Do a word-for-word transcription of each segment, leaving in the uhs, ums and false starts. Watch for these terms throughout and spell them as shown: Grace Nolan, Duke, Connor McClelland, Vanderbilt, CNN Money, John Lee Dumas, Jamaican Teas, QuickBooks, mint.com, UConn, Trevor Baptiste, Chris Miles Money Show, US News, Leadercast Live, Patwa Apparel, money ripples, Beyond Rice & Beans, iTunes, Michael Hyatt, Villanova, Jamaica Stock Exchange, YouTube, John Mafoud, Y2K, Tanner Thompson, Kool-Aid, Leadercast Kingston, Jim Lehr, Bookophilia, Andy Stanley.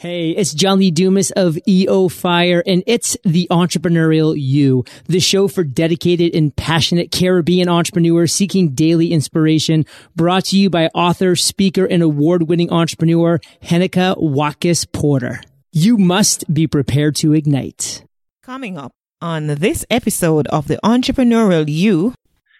Hey, it's John Lee Dumas of E O Fire, and it's The Entrepreneurial You, the show for dedicated and passionate Caribbean entrepreneurs seeking daily inspiration, brought to you by author, speaker, and award-winning entrepreneur, Henneka Wakis-Porter. You must be prepared to ignite. Coming up on this episode of The Entrepreneurial You.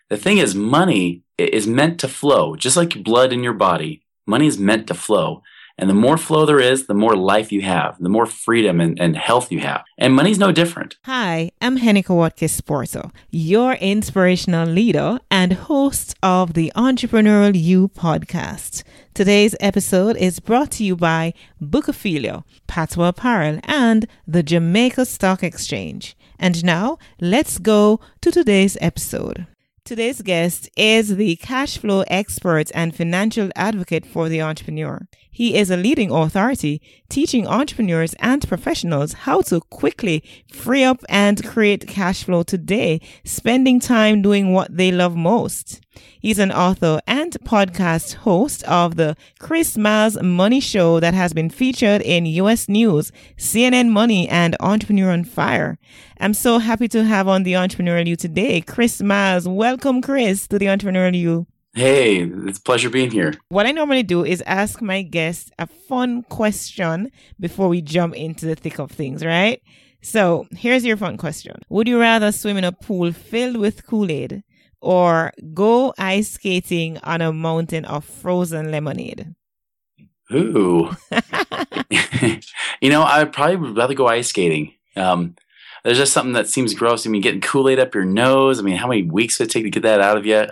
The thing is, money is meant to flow. Just like blood in your body, money is meant to flow. And the more flow there is, the more life you have, the more freedom and, and health you have. And money's no different. Hi, I'm Henneka Wakis-Porter, your inspirational leader and host of the Entrepreneurial You podcast. Today's episode is brought to you by Bookophilia, Patwa Apparel, and the Jamaica Stock Exchange. And now, let's go to today's episode. Today's guest is the cash flow expert and financial advocate for the entrepreneur. He is a leading authority teaching entrepreneurs and professionals how to quickly free up and create cash flow today, spending time doing what they love most. He's an author and podcast host of the Chris Miles Money Show that has been featured in U S News, C N N Money, and Entrepreneur on Fire. I'm so happy to have on The Entrepreneurial You today, Chris Miles. Welcome, Chris, to The Entrepreneurial You. Hey, it's a pleasure being here. What I normally do is ask my guests a fun question before we jump into the thick of things, right? So here's your fun question. Would you rather swim in a pool filled with Kool-Aid or go ice skating on a mountain of frozen lemonade? Ooh. You know, I probably would rather go ice skating. Um, there's just something that seems gross. I mean, getting Kool-Aid up your nose. I mean, how many weeks would it take to get that out of you?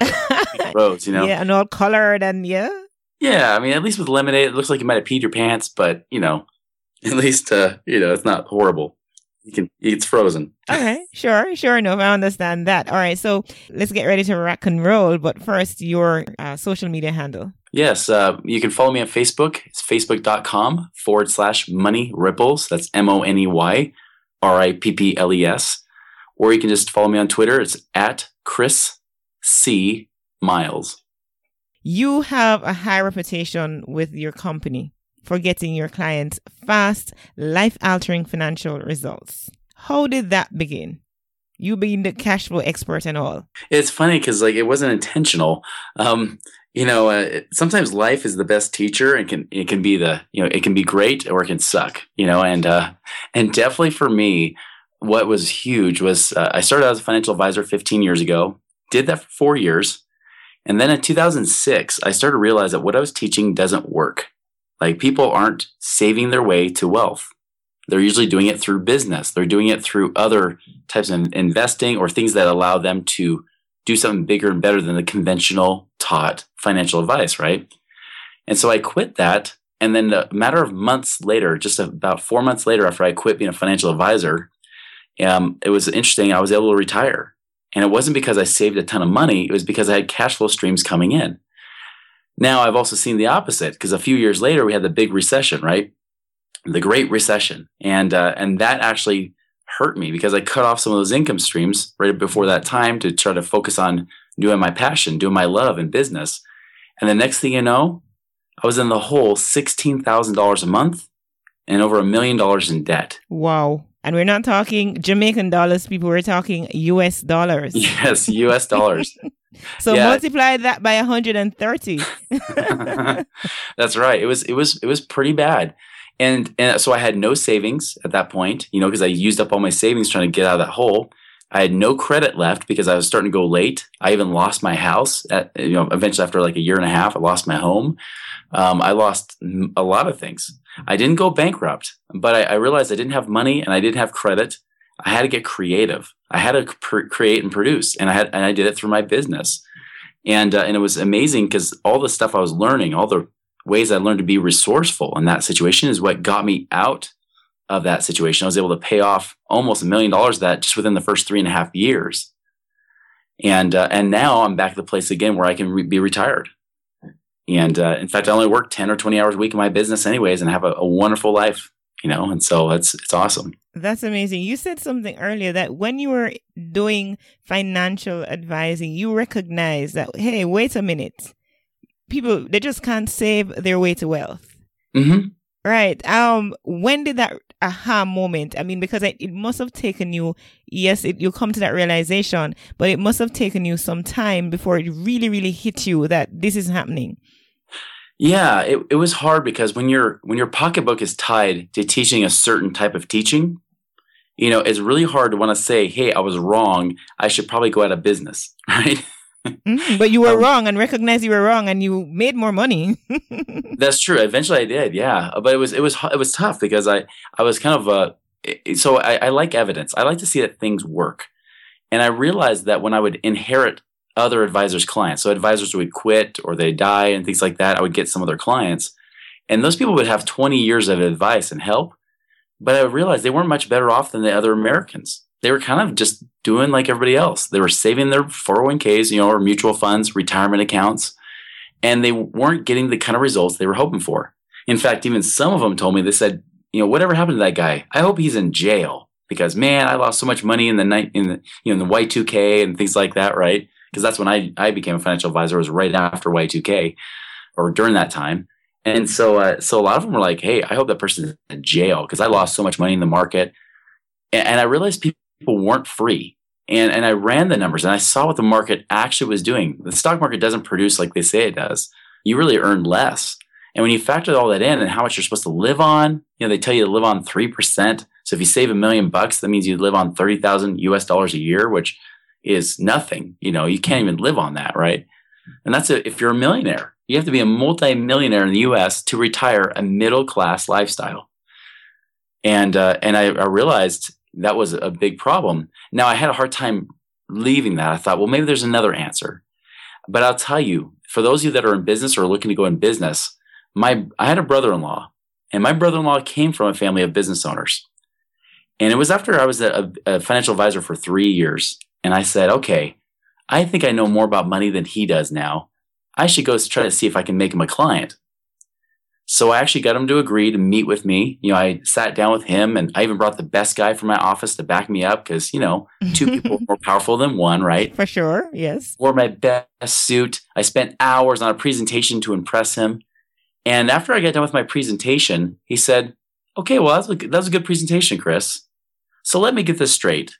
Gross, you know? Yeah, and all colored and yeah. Yeah, I mean, at least with lemonade, it looks like you might have peed your pants, but, you know, at least, uh, you know, it's not horrible. You can, it's frozen. Okay, sure, sure enough. I understand that. All right, so let's get ready to rock and roll. But first, your uh, social media handle. Yes, uh, you can follow me on Facebook. It's facebook.com forward slash money ripples. That's M O N E Y R I P P L E S. Or you can just follow me on Twitter. It's at Chris C. Miles. You have a high reputation with your company for getting your clients fast, life-altering financial results. How did that begin? You being the cash flow expert and all. It's funny because like it wasn't intentional. Um, you know, uh, sometimes life is the best teacher, and can it can be the you know it can be great or it can suck. You know, and uh, and definitely for me, what was huge was uh, I started out as a financial advisor fifteen years ago. Did that for four years. And then in two thousand six, I started to realize that what I was teaching doesn't work. Like people aren't saving their way to wealth. They're usually doing it through business. They're doing it through other types of investing or things that allow them to do something bigger and better than the conventional taught financial advice, right? And so I quit that. And then a matter of months later, just about four months later after I quit being a financial advisor, um, it was interesting. I was able to retire. And it wasn't because I saved a ton of money. It was because I had cash flow streams coming in. Now, I've also seen the opposite because a few years later, we had the big recession, right? The Great Recession. And uh, and that actually hurt me because I cut off some of those income streams right before that time to try to focus on doing my passion, doing my love and business. And the next thing you know, I was in the hole sixteen thousand dollars a month and over a million dollars in debt. Wow. And we're not talking Jamaican dollars, people. We're talking U S dollars. Yes, U S dollars. So yeah. Multiply that by one hundred thirty. That's right. It was it was it was pretty bad, and and so I had no savings at that point. You know, because I used up all my savings trying to get out of that hole. I had no credit left because I was starting to go late. I even lost my house. At, you know, eventually after like a year and a half, I lost my home. Um, I lost a lot of things. I didn't go bankrupt, but I, I realized I didn't have money and I didn't have credit. I had to get creative. I had to pr- create and produce, and I had and I did it through my business. And uh, and it was amazing because all the stuff I was learning, all the ways I learned to be resourceful in that situation, is what got me out of that situation. I was able to pay off almost a million dollars of that just within the first three and a half years. And uh, and now I'm back to the place again where I can re- be retired. And uh, in fact, I only work ten or twenty hours a week in my business anyways and have a, a wonderful life, you know, and so it's, it's awesome. That's amazing. You said something earlier that when you were doing financial advising, you recognized that, hey, wait a minute. People, they just can't save their way to wealth. Mm-hmm. Right. Um. When did that aha moment? I mean, because it, it must have taken you. Yes, it, you come to that realization, but it must have taken you some time before it really, really hit you that this is happening. Yeah, it it was hard because when your when your pocketbook is tied to teaching a certain type of teaching, you know, it's really hard to want to say, "Hey, I was wrong. I should probably go out of business." Right. Mm-hmm. But you were um, wrong and recognized you were wrong and you made more money. That's true. Eventually I did. Yeah. But it was, it was, it was tough because I, I was kind of, uh, so I, I like evidence. I like to see that things work. And I realized that when I would inherit other advisors' clients, so advisors would quit or they die and things like that, I would get some of their clients and those people would have twenty years of advice and help. But I realized they weren't much better off than the other Americans. They were kind of just doing like everybody else. They were saving their four oh one k's, you know, or mutual funds, retirement accounts, and they weren't getting the kind of results they were hoping for. In fact, even some of them told me, they said, you know, whatever happened to that guy? I hope he's in jail because, man, I lost so much money in the night, in the, you know, in the Y two K and things like that, right? Because that's when I, I became a financial advisor. It was right after Y two K or during that time. And so, uh, so a lot of them were like, hey, I hope that person's in jail because I lost so much money in the market. And, and I realized people, People weren't free. And and I ran the numbers and I saw what the market actually was doing. The stock market doesn't produce like they say it does. You really earn less. And when you factor all that in and how much you're supposed to live on, you know, they tell you to live on three percent. So if you save a million bucks, that means you live on thirty thousand U S dollars a year, which is nothing. You know, you can't even live on that, right? And that's a, if you're a millionaire. You have to be a multi-millionaire in the U S to retire a middle-class lifestyle. And, uh, and I, I realized that was a big problem. Now, I had a hard time leaving that. I thought, well, maybe there's another answer. But I'll tell you, for those of you that are in business or are looking to go in business, my I had a brother-in-law, and my brother-in-law came from a family of business owners. And it was after I was a, a financial advisor for three years, and I said, okay, I think I know more about money than he does now. I should go try to see if I can make him a client. So I actually got him to agree to meet with me. You know, I sat down with him and I even brought the best guy from my office to back me up because, you know, two people are more powerful than one, right? For sure. Yes. Wore my best suit. I spent hours on a presentation to impress him. And after I got done with my presentation, he said, okay, well, that was a, that was a good presentation, Chris. So let me get this straight.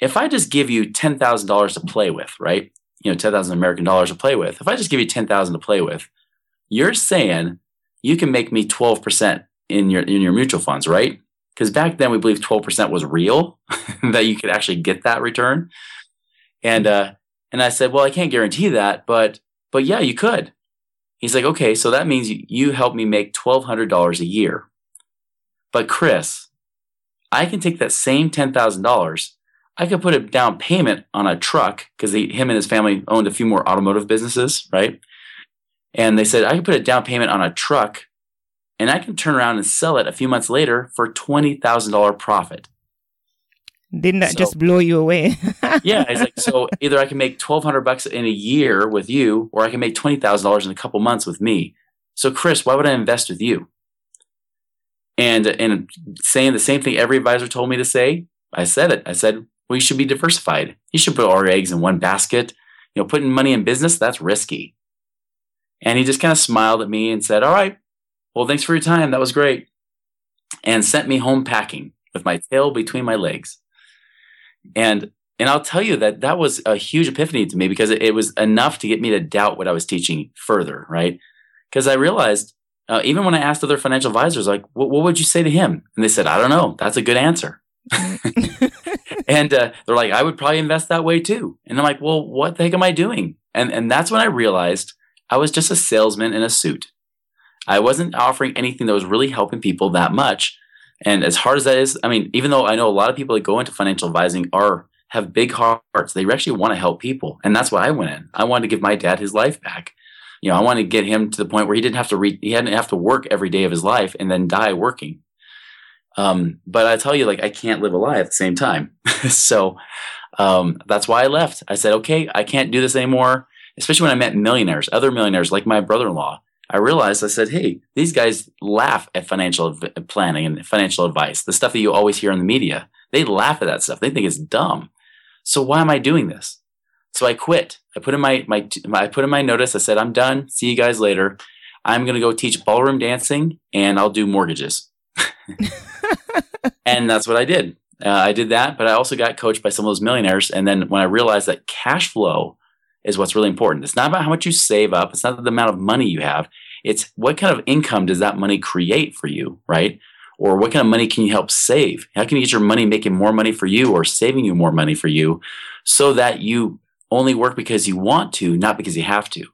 If I just give you ten thousand dollars to play with, right? You know, ten thousand American dollars to play with. If I just give you ten thousand dollars to play with, you're saying you can make me twelve percent in your in your mutual funds, right? Because back then we believed twelve percent was real, that you could actually get that return. And uh, and I said, well, I can't guarantee that, but but yeah, you could. He's like, okay, so that means you, you help me make twelve hundred dollars a year. But Chris, I can take that same ten thousand dollars. I could put a down payment on a truck because him and his family owned a few more automotive businesses, right? And they said, I can put a down payment on a truck and I can turn around and sell it a few months later for twenty thousand dollars profit. Didn't that so, just blow you away? Yeah. It's like, so either I can make twelve hundred bucks in a year with you, or I can make twenty thousand dollars in a couple months with me. So Chris, why would I invest with you? And, and saying the same thing every advisor told me to say, I said it. I said, well, you should be diversified. You should put all your eggs in one basket. You know, putting money in business, that's risky. And he just kind of smiled at me and said, all right, well, thanks for your time. That was great. And sent me home packing with my tail between my legs. And and I'll tell you that that was a huge epiphany to me because it, it was enough to get me to doubt what I was teaching further, right? Because I realized, uh, even when I asked other financial advisors, like, what would you say to him? And they said, I don't know. That's a good answer. And uh, they're like, I would probably invest that way too. And I'm like, well, what the heck am I doing? And And that's when I realized I was just a salesman in a suit. I wasn't offering anything that was really helping people that much. And as hard as that is, I mean, even though I know a lot of people that go into financial advising are have big hearts, they actually want to help people. And that's why I went in. I wanted to give my dad his life back. You know, I wanted to get him to the point where he didn't have to re- he hadn't have to work every day of his life and then die working. Um, but I tell you, like, I can't live a lie at the same time. so um, that's why I left. I said, okay, I can't do this anymore. Especially when I met millionaires, other millionaires like my brother-in-law, I realized, I said, hey, these guys laugh at financial planning and financial advice, the stuff that you always hear in the media. They laugh at that stuff. They think it's dumb. So why am I doing this? So I quit. I put in my, my, my I put in my notice. I said, I'm done. See you guys later. I'm going to go teach ballroom dancing and I'll do mortgages. And that's what I did. Uh, I did that, but I also got coached by some of those millionaires. And then when I realized that cash flow is what's really important, it's not about how much you save up. It's not the amount of money you have. It's what kind of income does that money create for you, right? Or what kind of money can you help save? How can you get your money making more money for you or saving you more money for you so that you only work because you want to, not because you have to?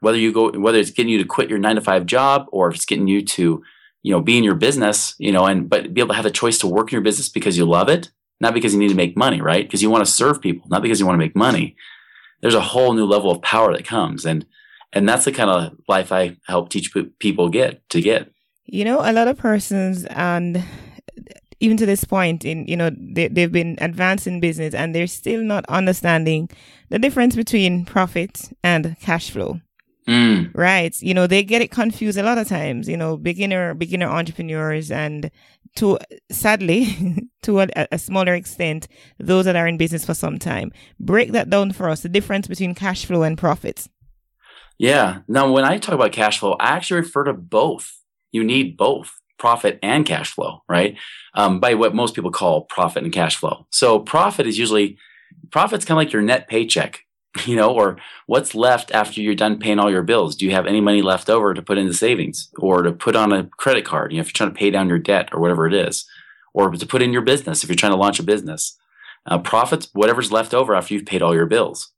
Whether you go, whether it's getting you to quit your nine to five job, or if it's getting you to, you know, be in your business, you know, and but be able to have the choice to work in your business because you love it, not because you need to make money, right? Because you want to serve people, not because you want to make money. There's a whole new level of power that comes, and and that's the kind of life I help teach people get to get. You know, a lot of persons, and even to this point, in you know, they they've been advanced in business, and they're still not understanding the difference between profit and cash flow. Mm. Right. You know, they get it confused a lot of times, you know, beginner, beginner entrepreneurs, and to sadly, to a, a smaller extent, those that are in business for some time. Break that down for us, the difference between cash flow and profits. Yeah. Now, when I talk about cash flow, I actually refer to both. You need both profit and cash flow, right? Um, by what most people call profit and cash flow. So profit is usually, profit's kind of like your net paycheck. You know, or what's left after you're done paying all your bills? Do you have any money left over to put into savings or to put on a credit card? You know, if you're trying to pay down your debt or whatever it is, or to put in your business, if you're trying to launch a business, uh, profits, whatever's left over after you've paid all your bills.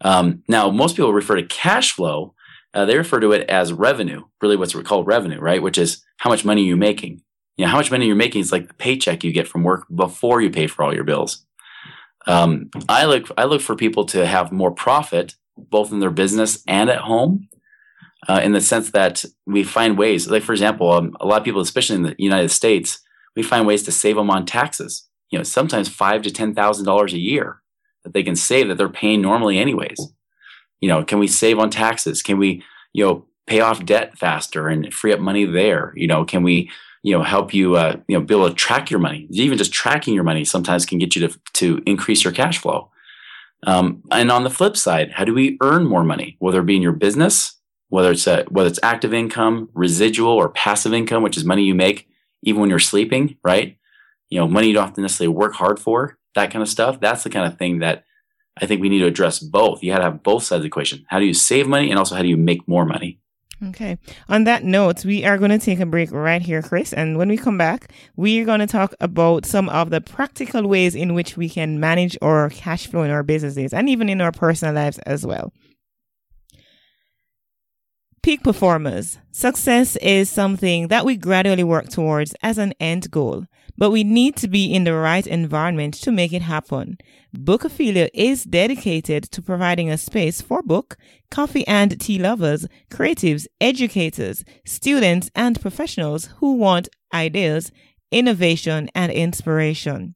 Um, now, most people refer to cash flow. Uh, they refer to it as revenue, really what's called revenue, right? Which is how much money you're making. You know, how much money you're making is like the paycheck you get from work before you pay for all your bills. Um, I look, I look for people to have more profit, both in their business and at home, uh, in the sense that we find ways, like, for example, um, a lot of people, especially in the United States, we find ways to save them on taxes, you know, sometimes five to ten thousand dollars a year that they can save that they're paying normally anyways. You know, can we save on taxes? Can we, you know, pay off debt faster and free up money there? You know, can we, you know, help you, uh, you know, be able to track your money. Even just tracking your money sometimes can get you to, to increase your cash flow. Um, and on the flip side, how do we earn more money? Whether it be in your business, whether it's a, whether it's active income, residual or passive income, which is money you make even when you're sleeping, right? You know, money you don't have to necessarily work hard for, that kind of stuff. That's the kind of thing that I think we need to address both. You got to have both sides of the equation. How do you save money? And also how do you make more money? Okay. On that note, we are going to take a break right here, Chris. And when we come back, we're going to talk about some of the practical ways in which we can manage our cash flow in our businesses and even in our personal lives as well. Peak performers. Success is something that we gradually work towards as an end goal, but we need to be in the right environment to make it happen. Bookophilia is dedicated to providing a space for book, coffee and tea lovers, creatives, educators, students, and professionals who want ideas, innovation, and inspiration.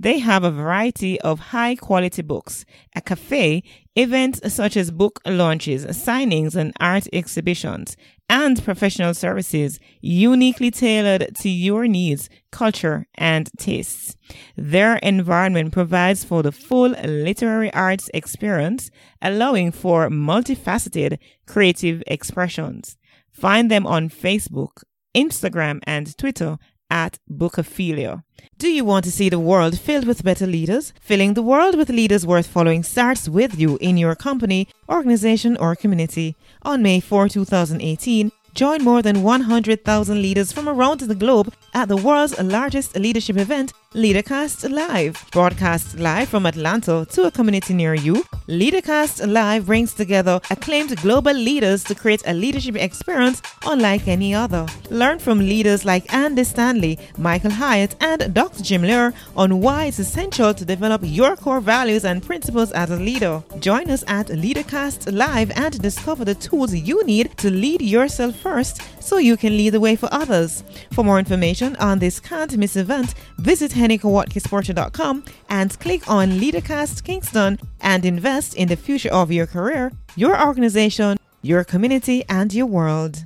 They have a variety of high-quality books, a cafe, events such as book launches, signings, and art exhibitions, and professional services uniquely tailored to your needs, culture, and tastes. Their environment provides for the full literary arts experience, allowing for multifaceted creative expressions. Find them on Facebook, Instagram, and Twitter at Bookophilia. Do you want to see the world filled with better leaders? Filling the world with leaders worth following starts with you in your company, organization, or community. On May fourth, twenty eighteen, join more than one hundred thousand leaders from around the globe at the world's largest leadership event, Leadercast Live. Broadcast live from Atlanta to a community near you, Leadercast Live brings together acclaimed global leaders to create a leadership experience unlike any other. Learn from leaders like Andy Stanley, Michael Hyatt, and Doctor Jim Lehr on why it's essential to develop your core values and principles as a leader. Join us at Leadercast Live and discover the tools you need to lead yourself first, so you can lead the way for others. For more information on this can't miss event, visit Henneka Wakis Porter dot com and click on Leadercast Kingston and invest in the future of your career, your organization, your community, and your world.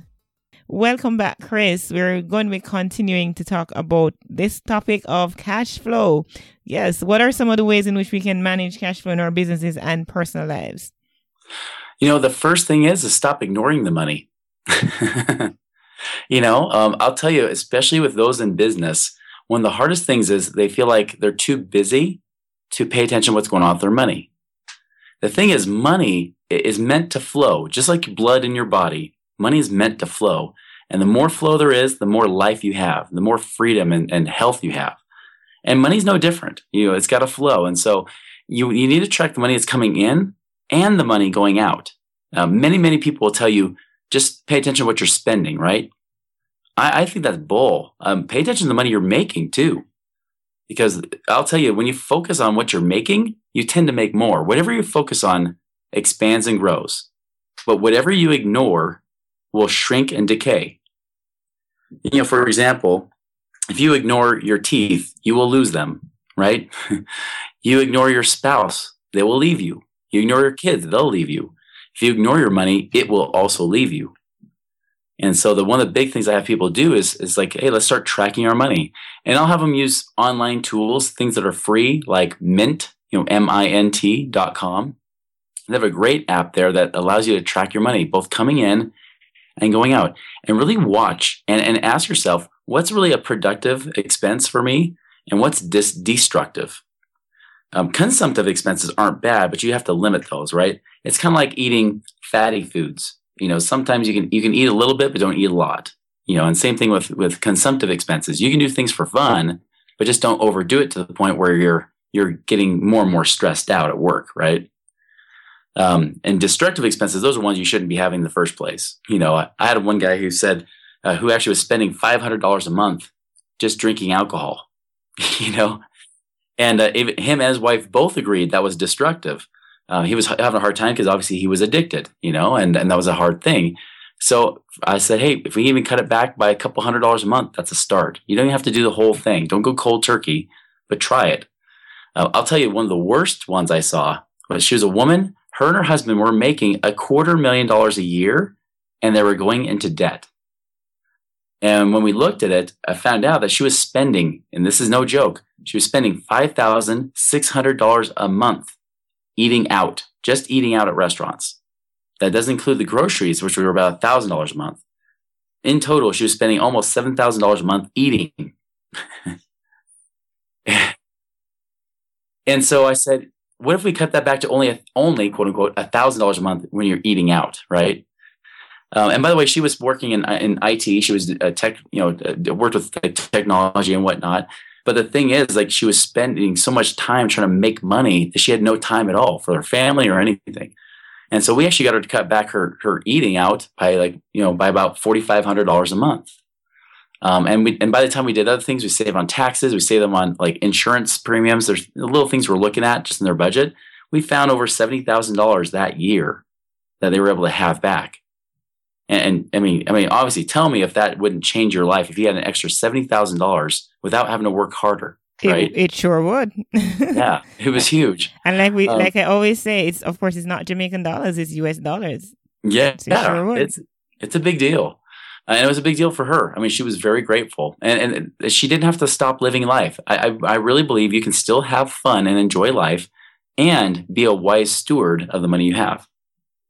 Welcome back, Chris. We're going to be continuing to talk about this topic of cash flow. Yes, what are some of the ways in which we can manage cash flow in our businesses and personal lives? You know, the first thing is, is stop ignoring the money. You know, um, I'll tell you, especially with those in business, one of the hardest things is they feel like they're too busy to pay attention to what's going on with their money. The thing is, money is meant to flow. Just like blood in your body, money is meant to flow. And the more flow there is, the more life you have, the more freedom and, and health you have. And money's no different. You know, it's got to flow. And so you, you need to track the money that's coming in and the money going out. Uh, many, many people will tell you, just pay attention to what you're spending, right? I, I think that's bull. Um, pay attention to the money you're making too. Because I'll tell you, when you focus on what you're making, you tend to make more. Whatever you focus on expands and grows. But whatever you ignore will shrink and decay. You know, for example, if you ignore your teeth, you will lose them, right? You ignore your spouse, they will leave you. You ignore your kids, they'll leave you. If you ignore your money, it will also leave you. And so the one of the big things I have people do is, is like, hey, let's start tracking our money. And I'll have them use online tools, things that are free, like Mint, you know, M I N T dot com. They have a great app there that allows you to track your money, both coming in and going out. And really watch and, and ask yourself, what's really a productive expense for me? And what's dis- destructive? Um, consumptive expenses aren't bad, but you have to limit those, right? It's kind of like eating fatty foods. You know, sometimes you can you can eat a little bit, but don't eat a lot. You know, and same thing with, with consumptive expenses. You can do things for fun, but just don't overdo it to the point where you're you're getting more and more stressed out at work, right? Um, and destructive expenses, those are ones you shouldn't be having in the first place. You know, I, I had one guy who said, uh, who actually was spending five hundred dollars a month just drinking alcohol, you know? And uh, him and his wife both agreed that was destructive. Uh, he was having a hard time because obviously he was addicted, you know, and, and that was a hard thing. So I said, hey, if we even cut it back by a couple hundred dollars a month, that's a start. You don't even have to do the whole thing. Don't go cold turkey, but try it. Uh, I'll tell you, one of the worst ones I saw was she was a woman. Her and her husband were making a quarter million dollars a year, and they were going into debt. And when we looked at it, I found out that she was spending, and this is no joke, she was spending five thousand six hundred dollars a month eating out, just eating out at restaurants. That doesn't include the groceries, which were about one thousand dollars a month. In total, she was spending almost seven thousand dollars a month eating. And so I said, what if we cut that back to only, only quote unquote, one thousand dollars a month when you're eating out, right? Um, and by the way, she was working in in I T. She was a tech, you know, worked with technology and whatnot. But the thing is, like, she was spending so much time trying to make money that she had no time at all for her family or anything. And so we actually got her to cut back her her eating out by like, you know, by about forty-five hundred dollars a month. Um, and we and by the time we did other things, we saved on taxes, we saved them on like insurance premiums. There's little things we're looking at just in their budget. We found over seventy thousand dollars that year that they were able to have back. And, and I mean, I mean, obviously, tell me if that wouldn't change your life if you had an extra seventy thousand dollars without having to work harder, right? It, it sure would. Yeah, it was huge. And like we, um, like I always say, it's of course it's not Jamaican dollars, it's U S dollars. Yeah, so yeah, it sure would. it's it's a big deal. And it was a big deal for her. I mean, she was very grateful. And, and she didn't have to stop living life. I, I I really believe you can still have fun and enjoy life and be a wise steward of the money you have.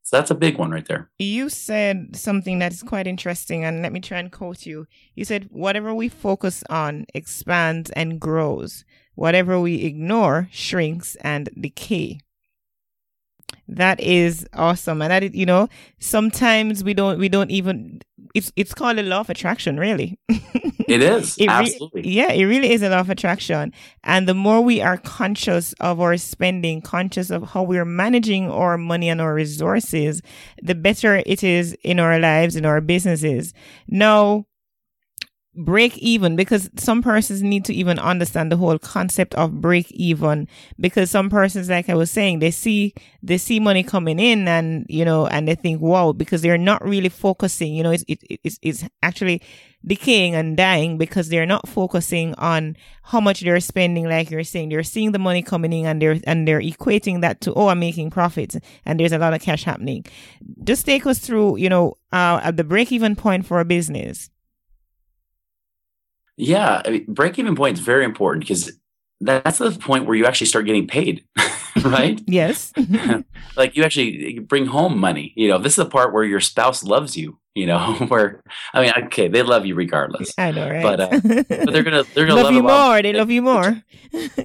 So that's a big one right there. You said something that's quite interesting, and let me try and quote you. You said, whatever we focus on expands and grows. Whatever we ignore shrinks and decay. That is awesome. And that, you know, sometimes we don't, we don't even, it's, it's called a law of attraction, really. It is. It absolutely. Re- yeah. It really is a law of attraction. And the more we are conscious of our spending, conscious of how we're managing our money and our resources, the better it is in our lives, in our businesses. Now, break even, because some persons need to even understand the whole concept of break even, because some persons, like I was saying, they see they see money coming in, and you know, and they think, wow, because they're not really focusing, you know, it's it, it's it's actually decaying and dying because they're not focusing on how much they're spending. Like you're saying, they're seeing the money coming in, and they're and they're equating that to, oh, I'm making profits, and there's a lot of cash happening. Just take us through, you know, uh, at the break even point for a business. Yeah, I mean, break-even point is very important because that's the point where you actually start getting paid. right? Yes. Like you actually bring home money. You know, this is the part where your spouse loves you. You know, where I mean, okay, they love you regardless. I know, right? But, uh, but they're gonna they're gonna love, love you more. They, they love you more.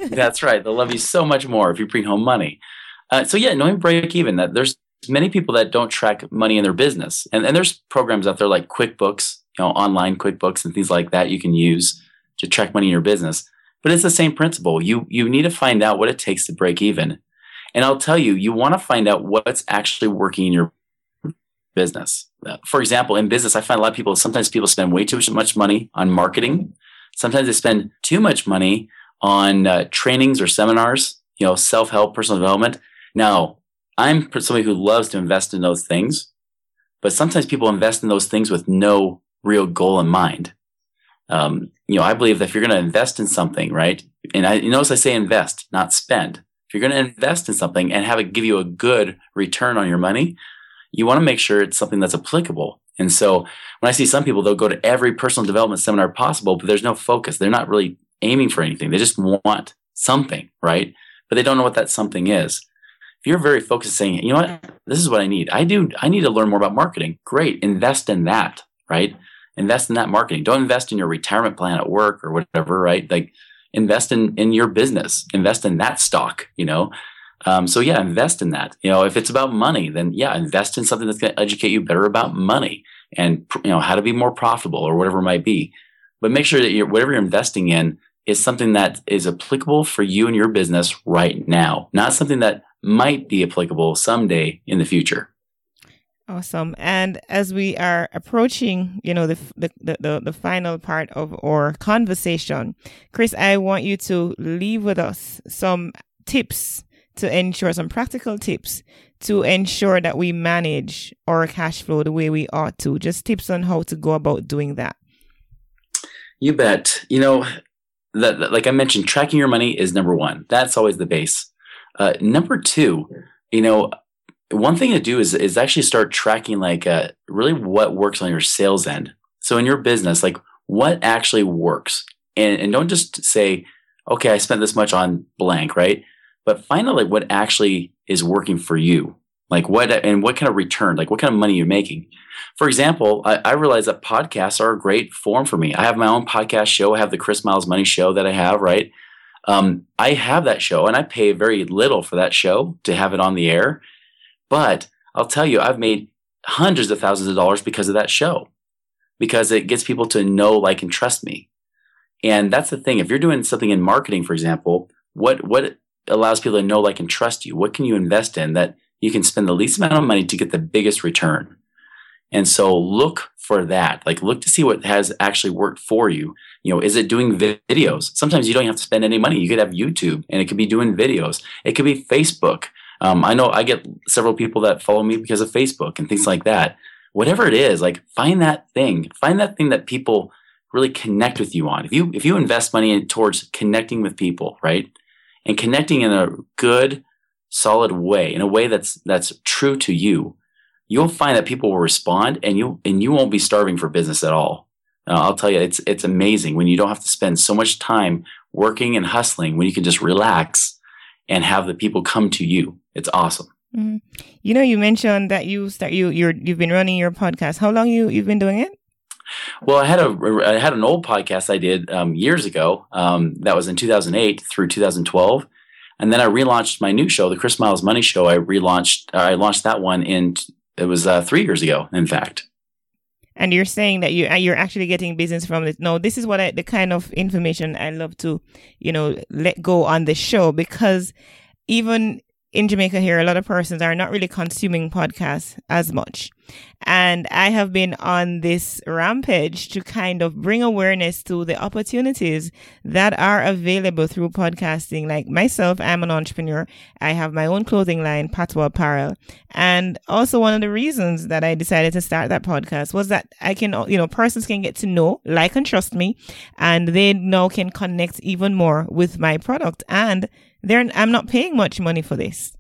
That's right. They'll love you so much more if you bring home money. Uh, so yeah, knowing break even. That there's many people that don't track money in their business, and and there's programs out there like QuickBooks, you know, online QuickBooks and things like that you can use to track money in your business. But it's the same principle. You you need to find out what it takes to break even, and I'll tell you, you want to find out what's actually working in your business. For example, in business, I find a lot of people, sometimes people spend way too much money on marketing. Sometimes they spend too much money on uh, trainings or seminars, you know, self-help, personal development. Now, I'm somebody who loves to invest in those things, but sometimes people invest in those things with no real goal in mind. Um, you know, I believe that if you're going to invest in something, right? And I, you notice I say invest, not spend. If you're going to invest in something and have it give you a good return on your money, you want to make sure it's something that's applicable. And so when I see some people, they'll go to every personal development seminar possible, but there's no focus. They're not really aiming for anything. They just want something, right? But they don't know what that something is. If you're very focused saying, you know what, this is what I need. I do. I need to learn more about marketing. Great. Invest in that, right? Invest in that marketing. Don't invest in your retirement plan at work or whatever, right? Like invest in, in your business, invest in that stock, you know? Um, so yeah, invest in that. You know, if it's about money, then yeah, invest in something that's going to educate you better about money and you know how to be more profitable or whatever it might be. But make sure that you're, whatever you're investing in is something that is applicable for you and your business right now, not something that might be applicable someday in the future. Awesome. And as we are approaching, you know, the, the the the final part of our conversation, Chris, I want you to leave with us some tips. to ensure some practical tips to ensure that we manage our cash flow the way we ought to. Just tips on how to go about doing that. You bet. You know, the, the, like I mentioned, tracking your money is number one. That's always the base. Uh, number two, you know, one thing to do is is actually start tracking like uh, really what works on your sales end. So in your business, like what actually works? And, and don't just say, okay, I spent this much on blank, right? But find out like what actually is working for you, like what and what kind of return, like what kind of money you're making. For example, I, I realize that podcasts are a great form for me. I have my own podcast show. I have the Chris Miles Money Show that I have, right? Um, I have that show and I pay very little for that show to have it on the air. But I'll tell you, I've made hundreds of thousands of dollars because of that show, because it gets people to know, like, and trust me. And that's the thing. If you're doing something in marketing, for example, what, what, allows people to know, like, and trust you. What can you invest in that you can spend the least amount of money to get the biggest return? And so look for that. Like, look to see what has actually worked for you. You know, is it doing videos? Sometimes you don't have to spend any money. You could have YouTube and it could be doing videos. It could be Facebook. Um, I know I get several people that follow me because of Facebook and things like that. Whatever it is, like, find that thing. Find that thing that people really connect with you on. If you, if you invest money in, towards connecting with people, right? And connecting in a good, solid way, in a way that's that's true to you, you'll find that people will respond, and you and you won't be starving for business at all. Uh, I'll tell you, it's it's amazing when you don't have to spend so much time working and hustling, when you can just relax and have the people come to you. It's awesome. Mm-hmm. You know, you mentioned that you start you you're you've been running your podcast. How long you you've been doing it? Well, I had a I had an old podcast I did um, years ago. Um, that was in two thousand eight through two thousand twelve, and then I relaunched my new show, the Chris Miles Money Show. I relaunched uh, I launched that one in it was uh, three years ago, in fact. And you're saying that you you're actually getting business from it. No, this is what I, the kind of information I love to, you know, let go on the show, because even in Jamaica here, a lot of persons are not really consuming podcasts as much. And I have been on this rampage to kind of bring awareness to the opportunities that are available through podcasting. Like myself, I'm an entrepreneur. I have my own clothing line, Patwa Apparel. And also one of the reasons that I decided to start that podcast was that I can, you know, persons can get to know, like, and trust me, and they now can connect even more with my product and they're, I'm not paying much money for this.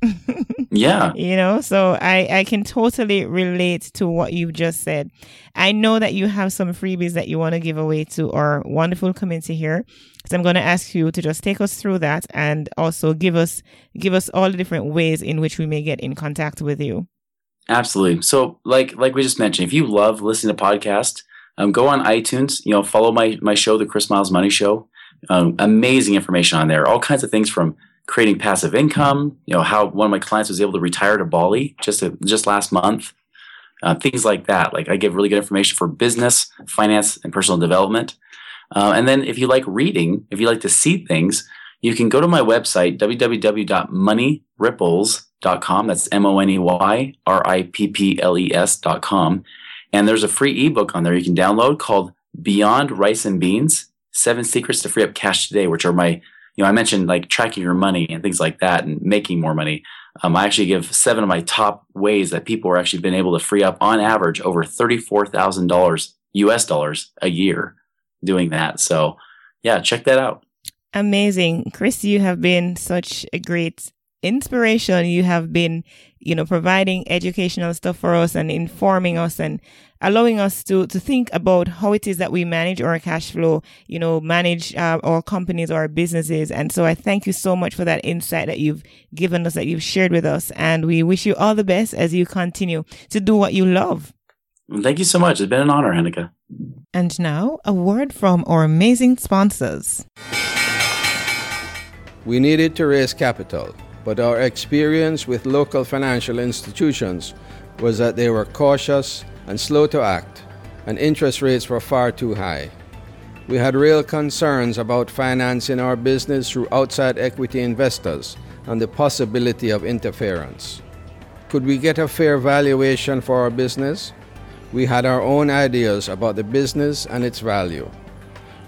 Yeah. You know, so I, I can totally relate to what you've just said. I know that you have some freebies that you want to give away to our wonderful community here. So I'm going to ask you to just take us through that and also give us, give us all the different ways in which we may get in contact with you. Absolutely. So like, like we just mentioned, if you love listening to podcasts, um, go on iTunes, you know, follow my, my show, The Chris Miles Money Show. Um, amazing information on there. All kinds of things from creating passive income, you know, how one of my clients was able to retire to Bali just to, just last month, uh, things like that. Like I give really good information for business, finance, and personal development. Uh, and then if you like reading, if you like to see things, you can go to my website, w w w dot money ripples dot com. That's M O N E Y R I P P L E S dot com. And there's a free ebook on there you can download called Beyond Rice and Beans, Seven Secrets to Free Up Cash Today, which are my, you know, I mentioned like tracking your money and things like that and making more money. Um, I actually give seven of my top ways that people are actually been able to free up on average over thirty-four thousand dollars U S dollars a year doing that. So yeah, check that out. Amazing. Chris, you have been such a great inspiration. You have been, you know, providing educational stuff for us and informing us and allowing us to to think about how it is that we manage our cash flow, you know, manage uh, our companies or our businesses. And so I thank you so much for that insight that you've given us, that you've shared with us. And we wish you all the best as you continue to do what you love. Thank you so much. It's been an honor, Henneka. And now a word from our amazing sponsors. We needed to raise capital, but our experience with local financial institutions was that they were cautious and slow to act, and interest rates were far too high. We had real concerns about financing our business through outside equity investors and the possibility of interference. Could we get a fair valuation for our business? We had our own ideas about the business and its value.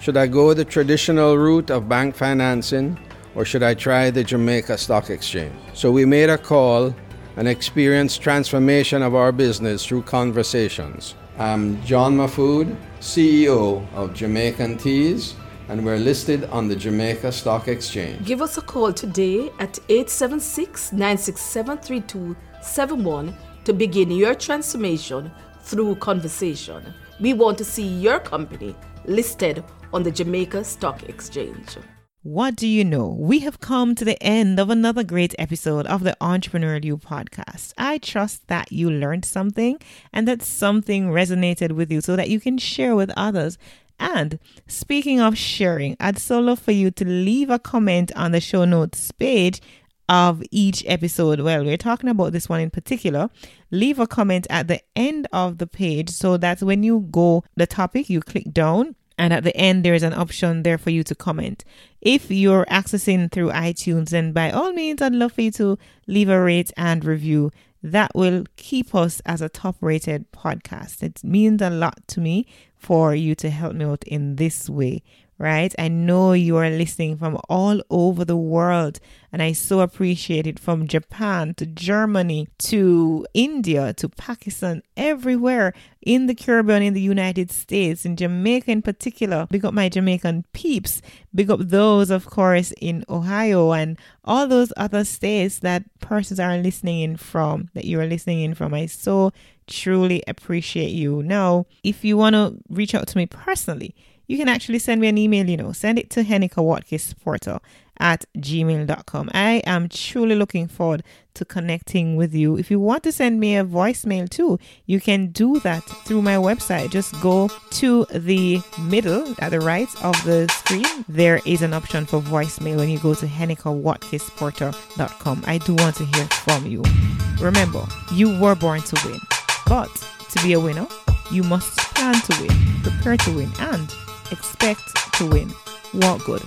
Should I go the traditional route of bank financing, or should I try the Jamaica Stock Exchange? So we made a call and experienced transformation of our business through conversations. I'm John Mafoud, C E O of Jamaican Teas, and we're listed on the Jamaica Stock Exchange. Give us a call today at eight seven six, nine six seven, three two seven one to begin your transformation through conversation. We want to see your company listed on the Jamaica Stock Exchange. What do you know? We have come to the end of another great episode of the Entrepreneur You podcast. I trust that you learned something and that something resonated with you so that you can share with others. And speaking of sharing, I'd so love for you to leave a comment on the show notes page of each episode. Well, we're talking about this one in particular. Leave a comment at the end of the page so that when you go the topic, you click down. And at the end, there is an option there for you to comment. If you're accessing through iTunes, then by all means, I'd love for you to leave a rate and review. That will keep us as a top-rated podcast. It means a lot to me for you to help me out in this way, right? I know you are listening from all over the world, and I so appreciate it, from Japan to Germany to India to Pakistan, everywhere in the Caribbean, in the United States, in Jamaica in particular. Big up my Jamaican peeps. Big up those, of course, in Ohio and all those other states that persons are listening in from, that you are listening in from. I so truly appreciate you. Now, if you want to reach out to me personally, you can actually send me an email, you know, send it to Henneka Wakis-Porter at gmail dot com. I am truly looking forward to connecting with you. If you want to send me a voicemail too, you can do that through my website. Just go to the middle, at the right of the screen. There is an option for voicemail when you go to Henneka Wakis Porter dot com. I do want to hear from you. Remember, you were born to win, but to be a winner, you must plan to win, prepare to win, and expect to win. Walk good.